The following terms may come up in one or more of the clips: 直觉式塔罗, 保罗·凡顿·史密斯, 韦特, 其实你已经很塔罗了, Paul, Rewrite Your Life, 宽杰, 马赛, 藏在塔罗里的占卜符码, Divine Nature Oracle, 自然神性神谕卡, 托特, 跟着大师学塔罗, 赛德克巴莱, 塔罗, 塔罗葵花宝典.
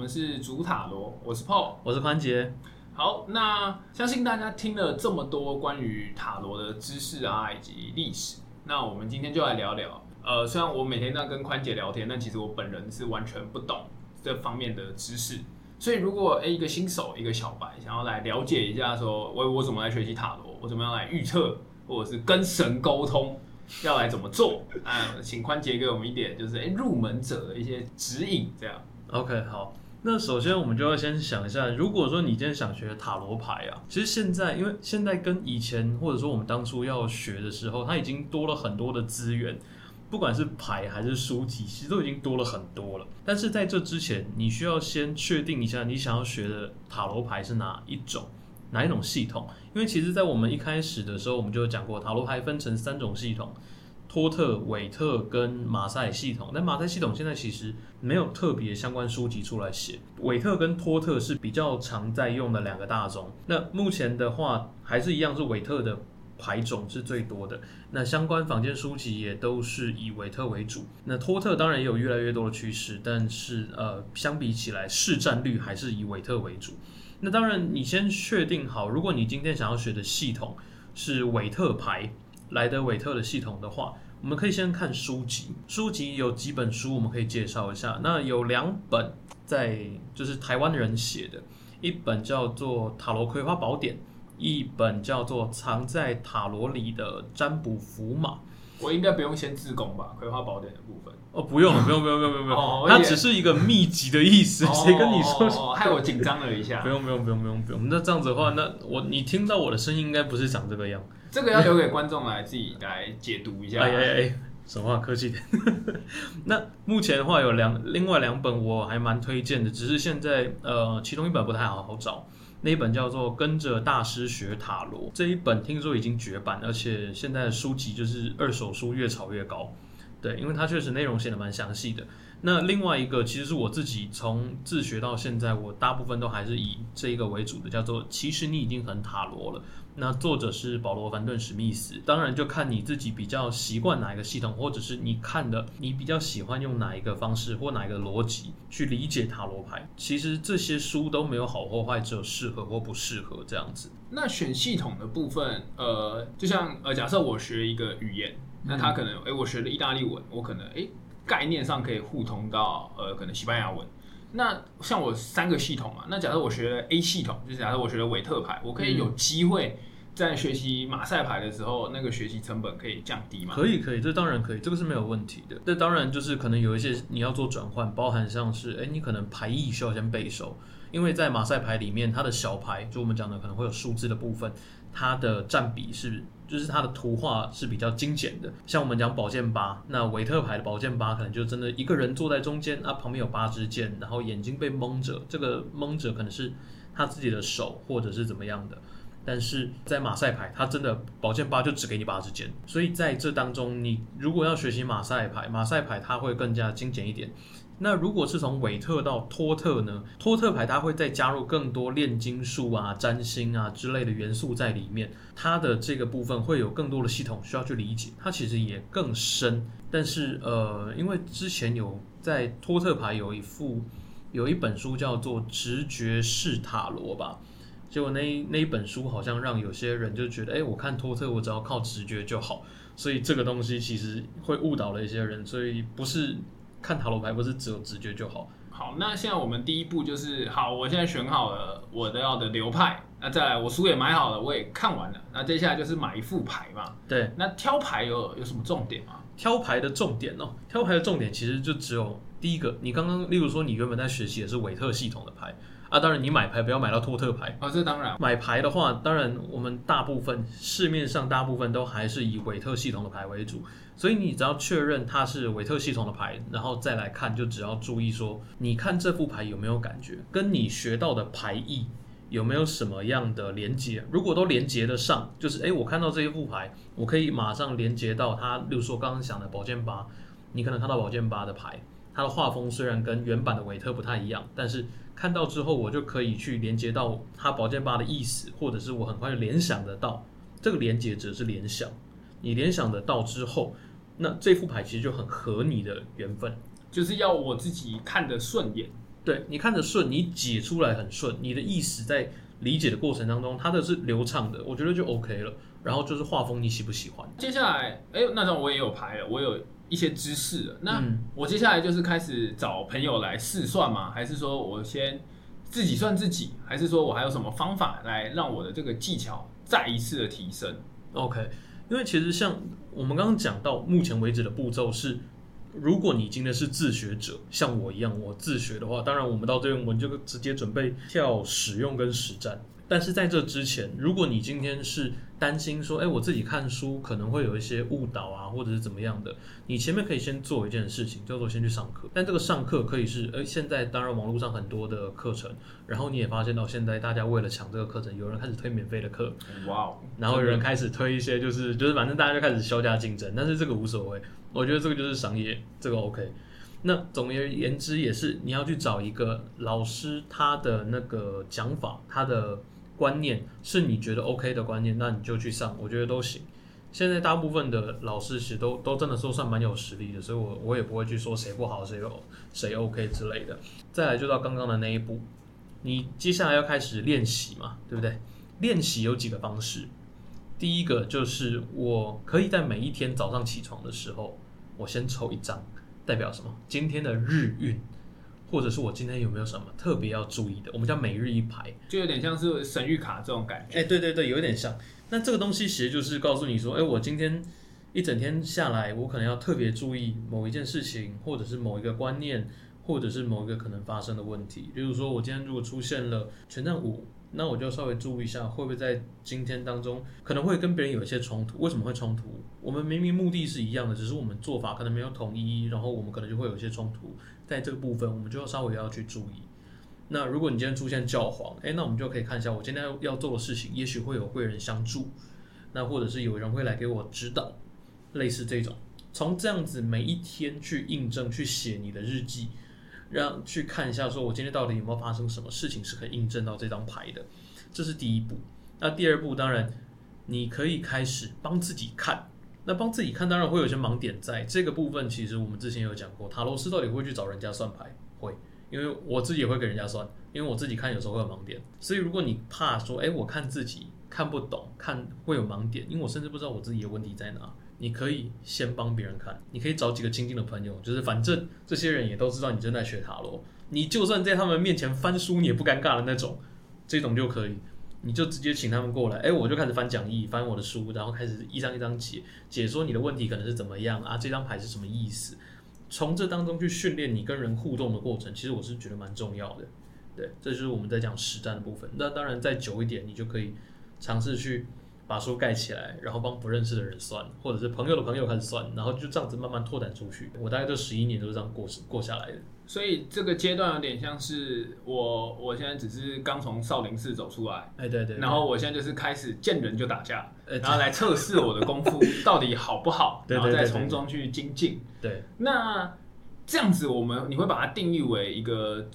们是主塔罗，我是 Paul， 我是宽杰。好，那相信大家听了这么多关于塔罗的知识啊，以及历史，那我们今天就来聊聊。虽然我每天都要跟宽杰聊天，但其实我本人是完全不懂这方面的知识。所以，如果一个新手、一个小白想要来了解一下说，我怎么来学习塔罗，我怎么样来预测，或者是跟神沟通，要来怎么做？请宽杰给我们一点，就是入门者的一些指引，这样。OK， 好。那首先我们就要先想一下，如果说你今天想学塔罗牌啊，其实现在因为现在跟以前或者说我们当初要学的时候，它已经多了很多的资源。不管是牌还是书籍，其实都已经多了很多了。但是在这之前，你需要先确定一下你想要学的塔罗牌是哪一种系统。因为其实在我们一开始的时候，我们就讲过塔罗牌分成三种系统：托特、韦特跟马赛系统。但马赛系统现在其实没有特别相关书籍出来写。韦特跟托特是比较常在用的两个大宗。那目前的话，还是一样是韦特的牌种是最多的，那相关坊间书籍也都是以韦特为主。那托特当然也有越来越多的趋势，但是相比起来市占率还是以韦特为主。那当然你先确定好，如果你今天想要学的系统是韦特牌来的韦特的系统的话，我们可以先看书籍。书籍有几本书我们可以介绍一下，那有2本在就是台湾人写的，一本叫做《塔罗葵花宝典》，一本叫做《藏在塔罗里的占卜符码》。我应该不用先自贡吧？葵花宝典的部分哦，不用，哦、它只是一个秘籍的意思。谁跟你说？害我紧张了一下。不用。那这样子的话，那你听到我的声音应该不是长这个样。这个要留给观众来自己来解读一下。什么话客气点。那目前的话有另外两本我还蛮推荐的，只是现在其中一本不太好找。那一本叫做《跟着大师学塔罗》，这一本听说已经绝版，而且现在的书籍就是二手书越炒越高。对，因为它确实内容写得蛮详细的。那另外一个其实是我自己从自学到现在，我大部分都还是以这一个为主的，叫做《其实你已经很塔罗了》。那作者是保罗·凡顿·史密斯。当然就看你自己比较习惯哪一个系统，或者是你看的你比较喜欢用哪一个方式或哪一个逻辑去理解塔罗牌。其实这些书都没有好或坏，只有适合或不适合这样子。那选系统的部分，就像假设我学一个语言，那他可能我学了意大利文，我可能概念上可以互通到可能西班牙文。那像我3个系统嘛，那假设我学了 A 系统，就是假设我学了韦特牌，我可以有机会在学习马赛牌的时候，那个学习成本可以降低吗？可以，这当然可以，这个是没有问题的。这当然就是可能有一些你要做转换，包含像是你可能牌意需要先背熟，因为在马赛牌里面，它的小牌就我们讲的可能会有数字的部分，它的占比是就是它的图画是比较精简的。像我们讲宝剑八，那韦特牌的宝剑八可能就真的一个人坐在中间啊，旁边有8支箭，然后眼睛被蒙着，这个蒙着可能是他自己的手或者是怎么样的。但是在马赛牌，它真的宝剑八就只给你8支箭，所以在这当中，你如果要学习马赛牌它会更加精简一点。那如果是从韦特到托特呢？托特牌它会再加入更多炼金术啊、占星啊之类的元素在里面，它的这个部分会有更多的系统需要去理解，它其实也更深。但是因为之前有在托特牌有一本书叫做《直觉式塔罗》吧。结果那一本书好像让有些人就觉得，我看托特我只要靠直觉就好，所以这个东西其实会误导了一些人，所以不是看塔罗牌不是只有直觉就好。好，那现在我们第一步就是，好，我现在选好了我的要的流派，那再来我书也买好了，我也看完了，那接下来就是买一副牌嘛。对，那挑牌有什么重点吗？挑牌的重点其实就只有第一个，你刚刚例如说你原本在学习的是韦特系统的牌。当然你买牌不要买到托特牌啊，这当然。买牌的话，当然我们大部分市面上大部分都还是以韦特系统的牌为主，所以你只要确认它是韦特系统的牌，然后再来看，就只要注意说，你看这副牌有没有感觉，跟你学到的牌意有没有什么样的连接？如果都连接得上，就是我看到这一副牌，我可以马上连接到它，例如说刚刚讲的宝剑八，你可能看到宝剑八的牌。它的画风虽然跟原版的韦特不太一样，但是看到之后我就可以去连接到它宝剑八的意思，或者是我很快就联想得到，这个连接者是联想，你联想得到之后，那这副牌其实就很合你的缘分，就是要我自己看得顺眼。对，你看着顺，你解出来很顺，你的意思在理解的过程当中，它的是流畅的，我觉得就 OK 了。然后就是画风你喜不喜欢？接下来，哎，那张我也有排了，我有一些知识了。那我接下来就是开始找朋友来试算吗？还是说我先自己算自己？还是说我还有什么方法来让我的这个技巧再一次的提升 ？OK， 因为其实像我们刚刚讲到目前为止的步骤是。如果你今天是自学者，像我一样，我自学的话，当然我们到这边我们就直接准备跳使用跟实战。但是在这之前，如果你今天是担心说，哎，我自己看书可能会有一些误导啊，或者是怎么样的，你前面可以先做一件事情，叫做先去上课。但这个上课可以是，哎，现在当然网络上很多的课程，然后你也发现到现在大家为了抢这个课程，有人开始推免费的课，哇，然后有人开始推一些就是反正大家就开始削价竞争，但是这个无所谓。我觉得这个就是商业，这个 OK。那总而言之也是你要去找一个老师，他的那个讲法，他的观念是你觉得 OK 的观念，那你就去上，我觉得都行。现在大部分的老师其实都真的说算蛮有实力的，所以我也不会去说谁不好谁 OK 之类的。再来就到刚刚的那一步，你接下来要开始练习嘛，对不对？练习有几个方式。第一个就是我可以在每一天早上起床的时候，我先抽一张，代表什么？今天的日运，或者是我今天有没有什么特别要注意的？我们叫每日一排，就有点像是神谕卡这种感觉。哎，对对对，有点像。那这个东西其实就是告诉你说，哎，我今天一整天下来，我可能要特别注意某一件事情，或者是某一个观念，或者是某一个可能发生的问题。比如说，我今天如果出现了权杖五。那我就稍微注意一下，会不会在今天当中可能会跟别人有一些冲突？为什么会冲突？我们明明目的是一样的，只是我们做法可能没有统一，然后我们可能就会有一些冲突。在这个部分，我们就稍微要去注意。那如果你今天出现教皇，那我们就可以看一下我今天要做的事情，也许会有贵人相助，那或者是有人会来给我指导，类似这种。从这样子每一天去印证，去写你的日记。让去看一下，说我今天到底有没有发生什么事情是可以印证到这张牌的，这是第一步。那第二步，当然你可以开始帮自己看。那帮自己看，当然会有些盲点在这个部分。其实我们之前有讲过，塔罗师到底会去找人家算牌，会，因为我自己也会给人家算，因为我自己看有时候会有盲点。所以如果你怕说，我看自己看不懂，看会有盲点，因为我甚至不知道我自己的问题在哪。你可以先帮别人看，你可以找几个亲近的朋友，就是反正这些人也都知道你正在学塔罗，你就算在他们面前翻书你也不尴尬的那种，这种就可以，你就直接请他们过来，我就开始翻讲义，翻我的书，然后开始一张一张解说你的问题可能是怎么样啊，这张牌是什么意思？从这当中去训练你跟人互动的过程，其实我是觉得蛮重要的。对，这就是我们在讲实战的部分。那当然再久一点，你就可以尝试去。把书盖起来，然后帮不认识的人算，或者是朋友的朋友开始算，然后就这样子慢慢拓展出去。我大概这11年都是这样过下来的。所以这个阶段有点像是我现在只是刚从少林寺走出来，对，然后我现在就是开始见人就打架，然后来测试我的功夫到底好不好，然后再从中去精进。对，那这样子你会把它定义为一个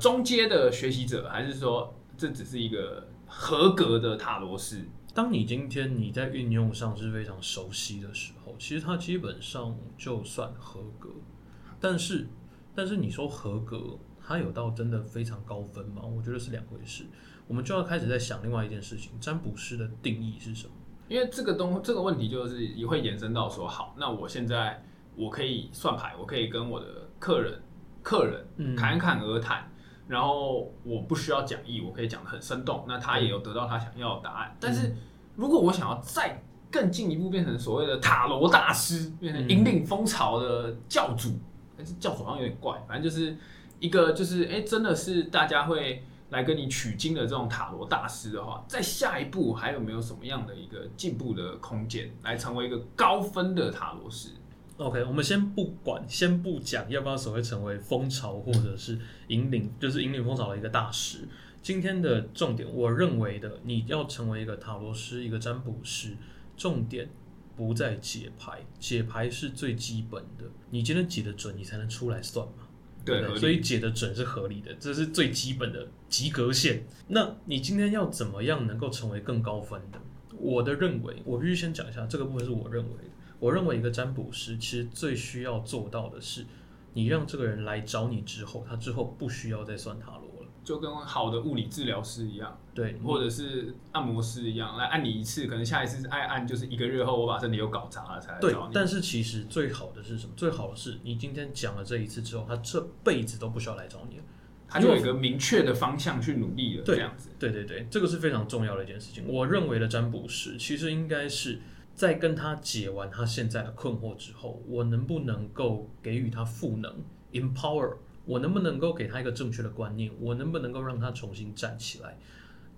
中阶的学习者，还是说这只是一个合格的塔罗师？当你今天你在运用上是非常熟悉的时候，其实它基本上就算合格。但是你说合格，它有到真的非常高分吗？我觉得是两回事。我们就要开始在想另外一件事情，占卜师的定义是什么？因为这个问题就是也会延伸到说，好，那我现在我可以算牌，我可以跟我的客人侃侃而谈。然后我不需要讲义，我可以讲得很生动，那他也有得到他想要的答案。但是如果我想要再更进一步变成所谓的塔罗大师，变成引领风潮的教主，但是教主好像有点怪，反正就是一个真的是大家会来跟你取经的这种塔罗大师的话，在下一步还有没有什么样的一个进步的空间，来成为一个高分的塔罗师？OK， 我们先不讲要不要所谓成为风潮或者是引领风潮的一个大师。今天的重点，我认为的你要成为一个塔罗师、一个占卜师，重点不在解牌，解牌是最基本的。你今天解得准，你才能出来算嘛。对，所以解得准是合理的，这是最基本的及格线。那你今天要怎么样能够成为更高分的？我的认为，我必须先讲一下这个部分是我认为的。我认为一个占卜师其实最需要做到的是，你让这个人来找你之后，他之后不需要再算塔罗了，就跟好的物理治疗师一样，对，或者是按摩师一样，来按你一次，可能下一次爱按就是一个月后我把身体又搞砸了才来找你。对，但是其实最好的是什么？最好的是你今天讲了这一次之后，他这辈子都不需要来找你了。他就有一个明确的方向去努力了，这样子。对对对，这个是非常重要的一件事情。我认为的占卜师其实应该是在跟他解完他现在的困惑之后，我能不能够给予他赋能 empower， 我能不能够给他一个正确的观念，我能不能够让他重新站起来。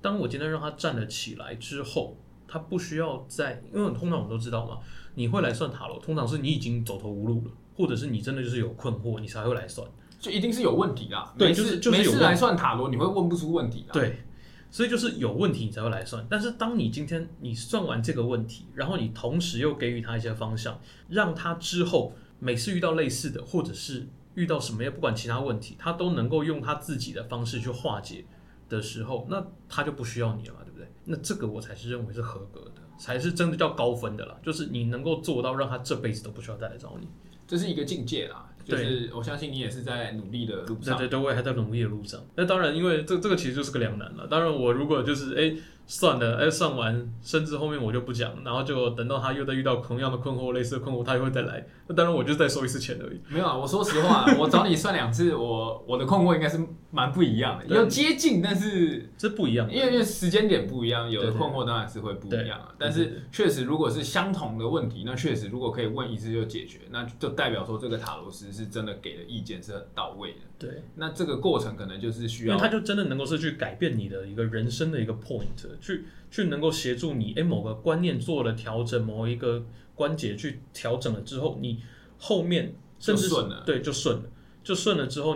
当我今天让他站了起来之后，他不需要再，因为通常我们都知道嘛，你会来算塔罗通常是你已经走投无路了，或者是你真的就是有困惑你才会来算，就一定是有问题啦。对，就是有问题。每次来算塔罗，你会问不出问题啦。对，所以就是有问题你才会来算。但是当你今天你算完这个问题，然后你同时又给予他一些方向，让他之后每次遇到类似的，或者是遇到什么也不管其他问题，他都能够用他自己的方式去化解的时候，那他就不需要你了嘛，对不对？那这个我才是认为是合格的，才是真的叫高分的啦。就是你能够做到让他这辈子都不需要再来找你，这是一个境界啦。就是我相信你也是在努力的路上，对对对，我也还在努力的路上。那当然，因为这个其实就是个两难了。当然，我如果就是算了，算完，甚至后面我就不讲，然后就等到他又再遇到同样的困惑、类似的困惑，他又会再来。那当然，我就再收一次钱而已。没有啊，我说实话，我找你算两次，我的困惑应该是蛮不一样的，有接近，但是这不一样，因为时间点不一样，有的困惑当然是会不一样啊。但是确实，如果是相同的问题，那确实如果可以问一次就解决，那就代表说这个塔罗师是真的给的意见是很到位的。对，那这个过程可能就是需要，因为他就真的能够是去改变你的一个人生的一个 point， 去能够协助你某个观念做了调整，某一个关节去调整了之后，你后面甚至顺了，对，就顺了之后，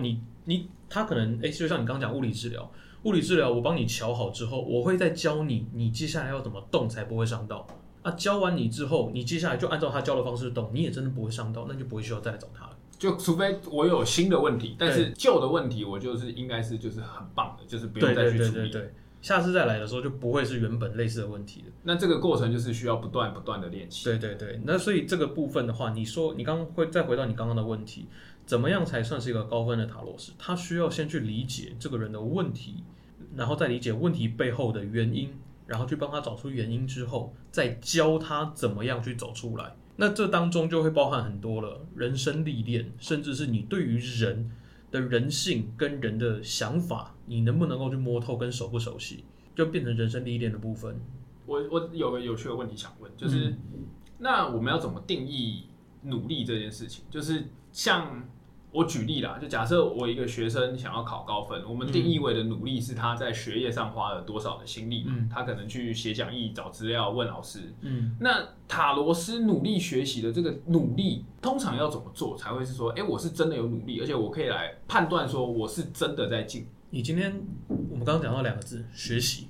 他可能就像你刚讲物理治疗，我帮你瞧好之后，我会再教你接下来要怎么动才不会伤到。啊，教完你之后，你接下来就按照他教的方式动，你也真的不会伤到，那就不会需要再来找他了。就除非我有新的问题，但是旧的问题我就是应该是就是很棒的，就是不用再去处理。对，下次再来的时候就不会是原本类似的问题了。那这个过程就是需要不断不断的练习。对对对，那所以这个部分的话，你说你刚刚会再回到你刚刚的问题，怎么样才算是一个高分的塔罗师？他需要先去理解这个人的问题，然后再理解问题背后的原因，然后去帮他找出原因之后，再教他怎么样去走出来。那这当中就会包含很多了，人生历练，甚至是你对于人的人性跟人的想法，你能不能够去摸透跟熟不熟悉，就变成人生历练的部分。我有个有趣的问题想问，就是那我们要怎么定义努力这件事情？就是像我举例啦，就假设我一个学生想要考高分，我们定义为的努力是他在学业上花了多少的心力，他可能去写讲义、找资料、问老师。那塔罗师努力学习的这个努力，通常要怎么做才会是说，我是真的有努力，而且我可以来判断说我是真的在进。你今天我们刚刚讲到两个字，学习。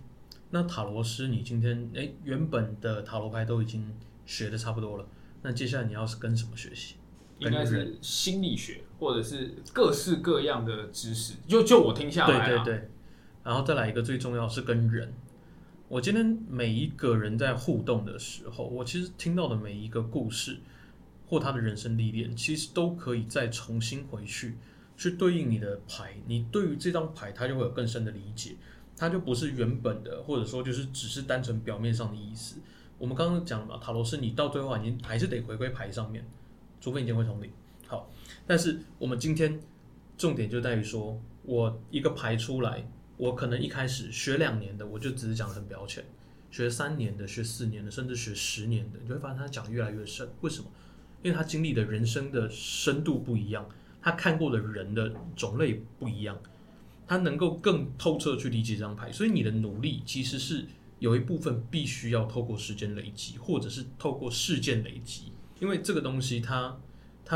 那塔罗师，你今天原本的塔罗牌都已经学的差不多了，那接下来你要是跟什么学习？应该是心理学，或者是各式各样的知识。就我听下来啊，对，然后再来一个最重要是跟人。我今天每一个人在互动的时候，我其实听到的每一个故事或他的人生历练，其实都可以再重新回去对应你的牌。你对于这张牌，它就会有更深的理解，它就不是原本的，或者说就是只是单纯表面上的意思。我们刚刚讲了嘛，塔罗师你到最后你还是得回归牌上面。除非你今天会通灵，好，但是我们今天重点就在于说，我一个牌出来，我可能一开始学2年的，我就只是讲得很表浅；学3年的、学4年的，甚至学10年的，你就会发现他讲越来越深。为什么？因为他经历的人生的深度不一样，他看过的人的种类不一样，他能够更透彻去理解这张牌。所以你的努力其实是有一部分必须要透过时间累积，或者是透过事件累积。因为这个东西它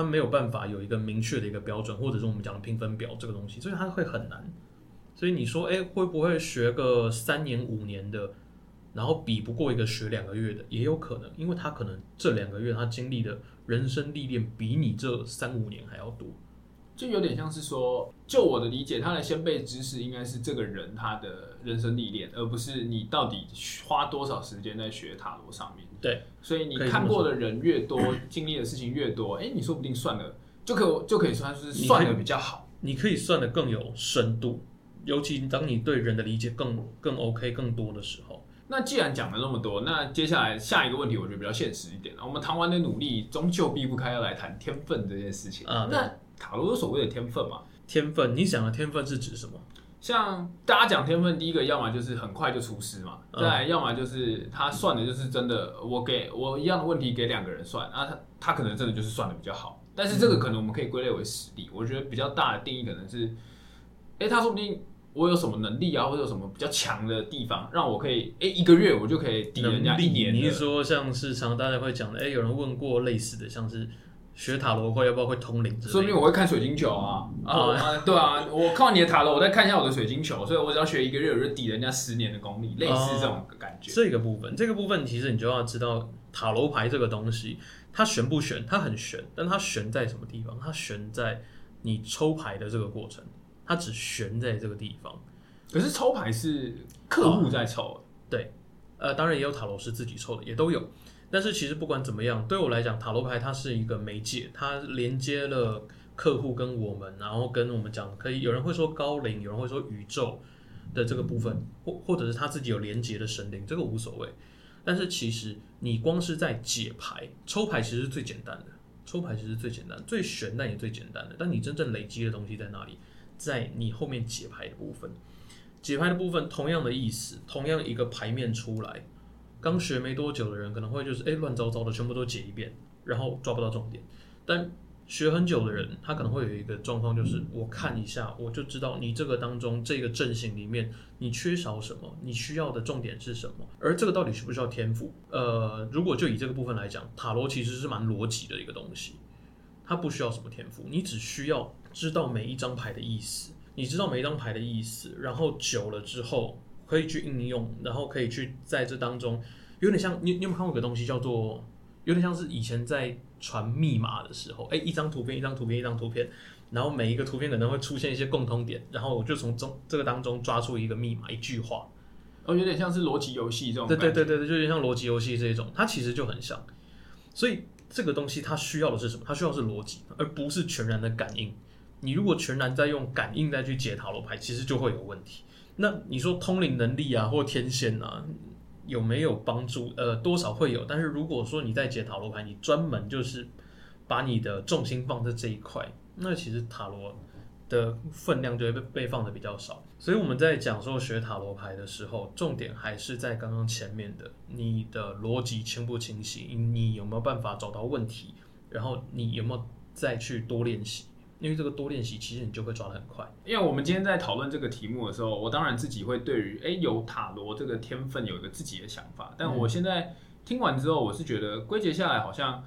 没有办法有一个明确的一个标准，或者是我们讲的评分表这个东西，所以它会很难。所以你说，会不会学个3年5年的，然后比不过一个学2个月的，也有可能，因为他可能这2个月他经历的人生历练比你这3-5年还要多。就有点像是说，就我的理解，他的先辈知识应该是这个人他的人生历练，而不是你到底花多少时间在学塔罗上面。对，所以你看过的人越多，经历的事情越多，你说不定算了就可以算是算得比较好，你可以算得更有深度，尤其当你对人的理解更 OK 更多的时候。那既然讲了那么多，那接下来下一个问题我觉得比较现实一点，我们谈完的努力终究避不开要来谈天分这件事情啊。那塔罗有所谓的天分嘛？天分，你想的天分是指什么？像大家讲天分，第一个要么就是很快就出师嘛，再来要么就是他算的就是真的，我一样的问题给两个人算，啊，他可能真的就是算的比较好，但是这个可能我们可以归类为实力。我觉得比较大的定义可能是，他说不定我有什么能力啊，或者有什么比较强的地方，让我可以一个月我就可以抵人家一年。你是说像是常大家会讲的，有人问过类似的，像是学塔罗会要不要会通灵之类的？说明我会看水晶球啊，对啊，我看你的塔罗，我再看一下我的水晶球，所以我只要学一个月，我就抵人家10年的功力，类似这种感觉。这个部分其实你就要知道塔罗牌这个东西，它玄不玄？它很玄，但它玄在什么地方？它玄在你抽牌的这个过程，它只悬在这个地方。可是抽牌是客户在抽，对，当然也有塔罗师自己抽的，也都有。但是其实不管怎么样，对我来讲，塔罗牌它是一个媒介，它连接了客户跟我们，然后跟我们讲，可以有人会说高灵，有人会说宇宙的这个部分，或者是他自己有连接的神灵，这个无所谓。但是其实你光是在解牌、抽牌，其实是最简单的，最悬但也最简单的。但你真正累积的东西在哪里？在你后面解牌的部分，同样的意思，同样一个牌面出来，刚学没多久的人可能会就是乱糟糟的全部都解一遍，然后抓不到重点。但学很久的人，他可能会有一个状况，就是我看一下我就知道你这个当中这个阵型里面你缺少什么，你需要的重点是什么。而这个到底需不需要天赋？如果就以这个部分来讲，塔罗其实是蛮逻辑的一个东西，它不需要什么天赋，你只需要知道每一张牌的意思，然后久了之后可以去应用，然后可以去在这当中，有点像你有没有看过一个东西叫做，有点像是以前在传密码的时候，一张图片然后每一个图片可能会出现一些共通点，然后我就从这个当中抓出一个密码，一句话，有点像是逻辑游戏这种感觉。对，就有点像逻辑游戏这种，它其实就很像。所以这个东西它需要的是什么？它需要的是逻辑，而不是全然的感应。你如果全然在用感应再去解塔罗牌，其实就会有问题。那你说通灵能力啊，或天仙啊，有没有帮助？多少会有。但是如果说你在解塔罗牌，你专门就是把你的重心放在这一块，那其实塔罗的分量就会被放的比较少。所以我们在讲说学塔罗牌的时候，重点还是在刚刚前面的，你的逻辑清不清晰，你有没有办法找到问题，然后你有没有再去多练习。因为这个多练习，其实你就会抓得很快。因为我们今天在讨论这个题目的时候，我当然自己会对于有塔罗这个天分有一个自己的想法，但我现在听完之后，我是觉得归结下来，好像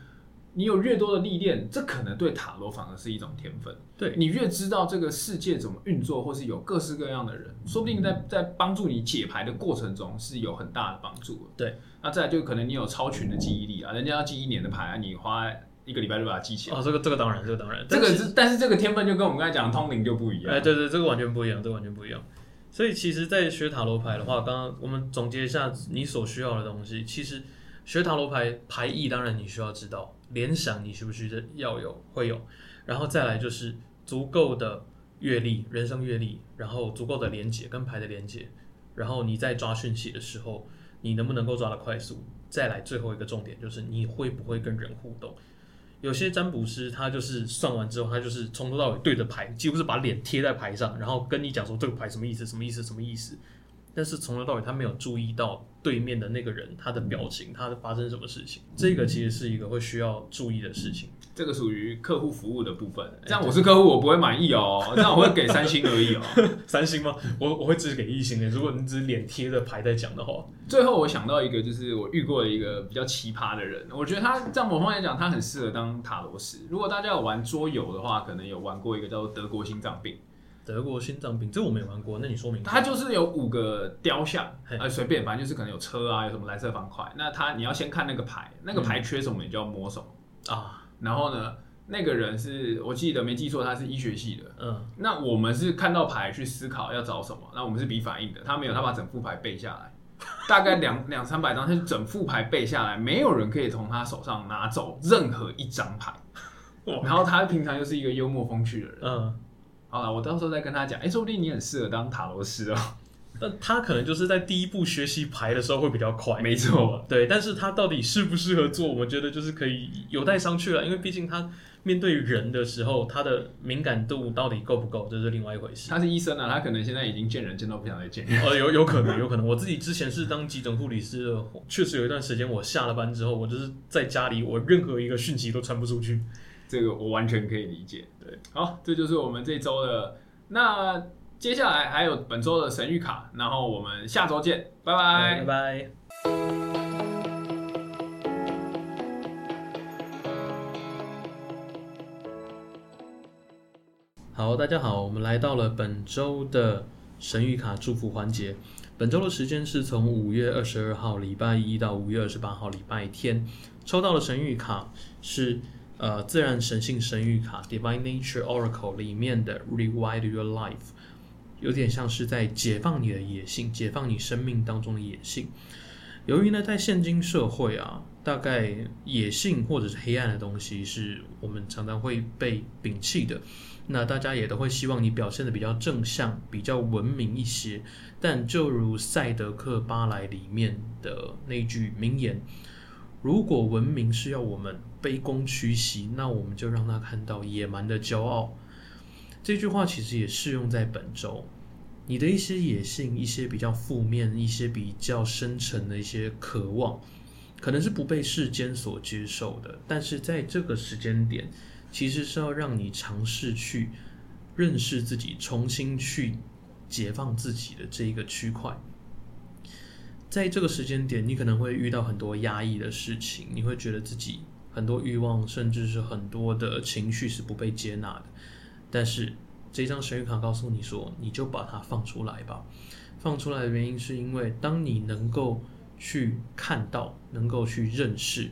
你有越多的历练，这可能对塔罗反而是一种天分。对，你越知道这个世界怎么运作，或是有各式各样的人，说不定在帮助你解牌的过程中是有很大的帮助的。对，那再来就可能你有超群的记忆力啊，人家要记1年的牌啊，你花一个礼拜就把它记起来。这个当然，但是这个天分就跟我们刚才讲的通灵就不一样。对，这个完全不一样。所以其实，在学塔罗牌的话，刚刚我们总结一下你所需要的东西。其实学塔罗牌牌意，当然你需要知道，联想你需不需要会有，然后再来就是足够的阅历，人生阅历，然后足够的连结跟牌的连结，然后你在抓讯息的时候，你能不能够抓得快速？再来最后一个重点就是你会不会跟人互动。有些占卜师他就是算完之后，他就是从头到尾对着牌，几乎是把脸贴在牌上，然后跟你讲说这个牌什么意思。但是从头到尾他没有注意到对面的那个人他的表情，他发生什么事情。这个其实是一个会需要注意的事情。这个属于客户服务的部分。这样我是客户，我不会满意哦，这样我会给3星而已哦。3星吗？我会只给1星的。如果你只脸贴着牌在讲的话。最后我想到一个，就是我遇过的一个比较奇葩的人，我觉得他在某方面来讲，他很适合当塔罗师。如果大家有玩桌游的话，可能有玩过一个叫做德国心脏病。这我没玩过，那你说明它就是有5个雕像，随便，反正就是可能有车啊，有什么蓝色方块。那你要先看那个牌缺什么，你就要摸什么啊。然后呢，那个人是我记得没记错，他是医学系的。那我们是看到牌去思考要找什么，那我们是比反应的。他没有，他把整副牌背下来，大概200-300张，他就整副牌背下来，没有人可以从他手上拿走任何一张牌。然后他平常又是一个幽默风趣的人。嗯，好了，我到时候再跟他讲，哎，说不定你很适合当塔罗师哦。但他可能就是在第一步学习牌的时候会比较快，没错，对。但是他到底适不适合做，我觉得就是可以有待商榷了，因为毕竟他面对人的时候，他的敏感度到底够不够，这是另外一回事。他是医生啊，他可能现在已经见人见到不想再见人。有可能。我自己之前是当急诊护理师的，确实有一段时间，我下了班之后，我就是在家里，我任何一个讯息都传不出去。这个我完全可以理解。对，好，这就是我们这周的那。接下来还有本周的神谕卡，然后我们下周见，拜拜，拜拜。好，大家好，我们来到了本周的神谕卡祝福环节。本周的时间是从5月22号礼拜一到5月28号礼拜天。抽到的神谕卡是自然神性神谕卡 Divine Nature Oracle 里面的 Rewrite Your Life。有点像是在解放你的野性，解放你生命当中的野性。由于呢，在现今社会啊，大概野性或者是黑暗的东西是我们常常会被摒弃的。那大家也都会希望你表现得比较正向，比较文明一些。但就如赛德克巴莱里面的那句名言，如果文明是要我们卑躬屈膝，那我们就让他看到野蛮的骄傲。这句话其实也适用在本周，你的一些野性，一些比较负面，一些比较深沉的一些渴望，可能是不被世间所接受的，但是在这个时间点，其实是要让你尝试去认识自己，重新去解放自己的这一个区块。在这个时间点，你可能会遇到很多压抑的事情，你会觉得自己很多欲望，甚至是很多的情绪是不被接纳的。但是这张神谕卡告诉你说，你就把它放出来吧。放出来的原因是因为，当你能够去看到，能够去认识，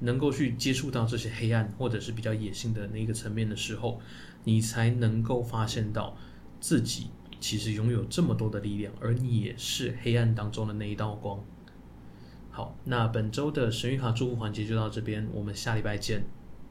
能够去接触到这些黑暗或者是比较野性的那个层面的时候，你才能够发现到自己其实拥有这么多的力量，而你也是黑暗当中的那一道光。好，那本周的神谕卡祝福环节就到这边，我们下礼拜见。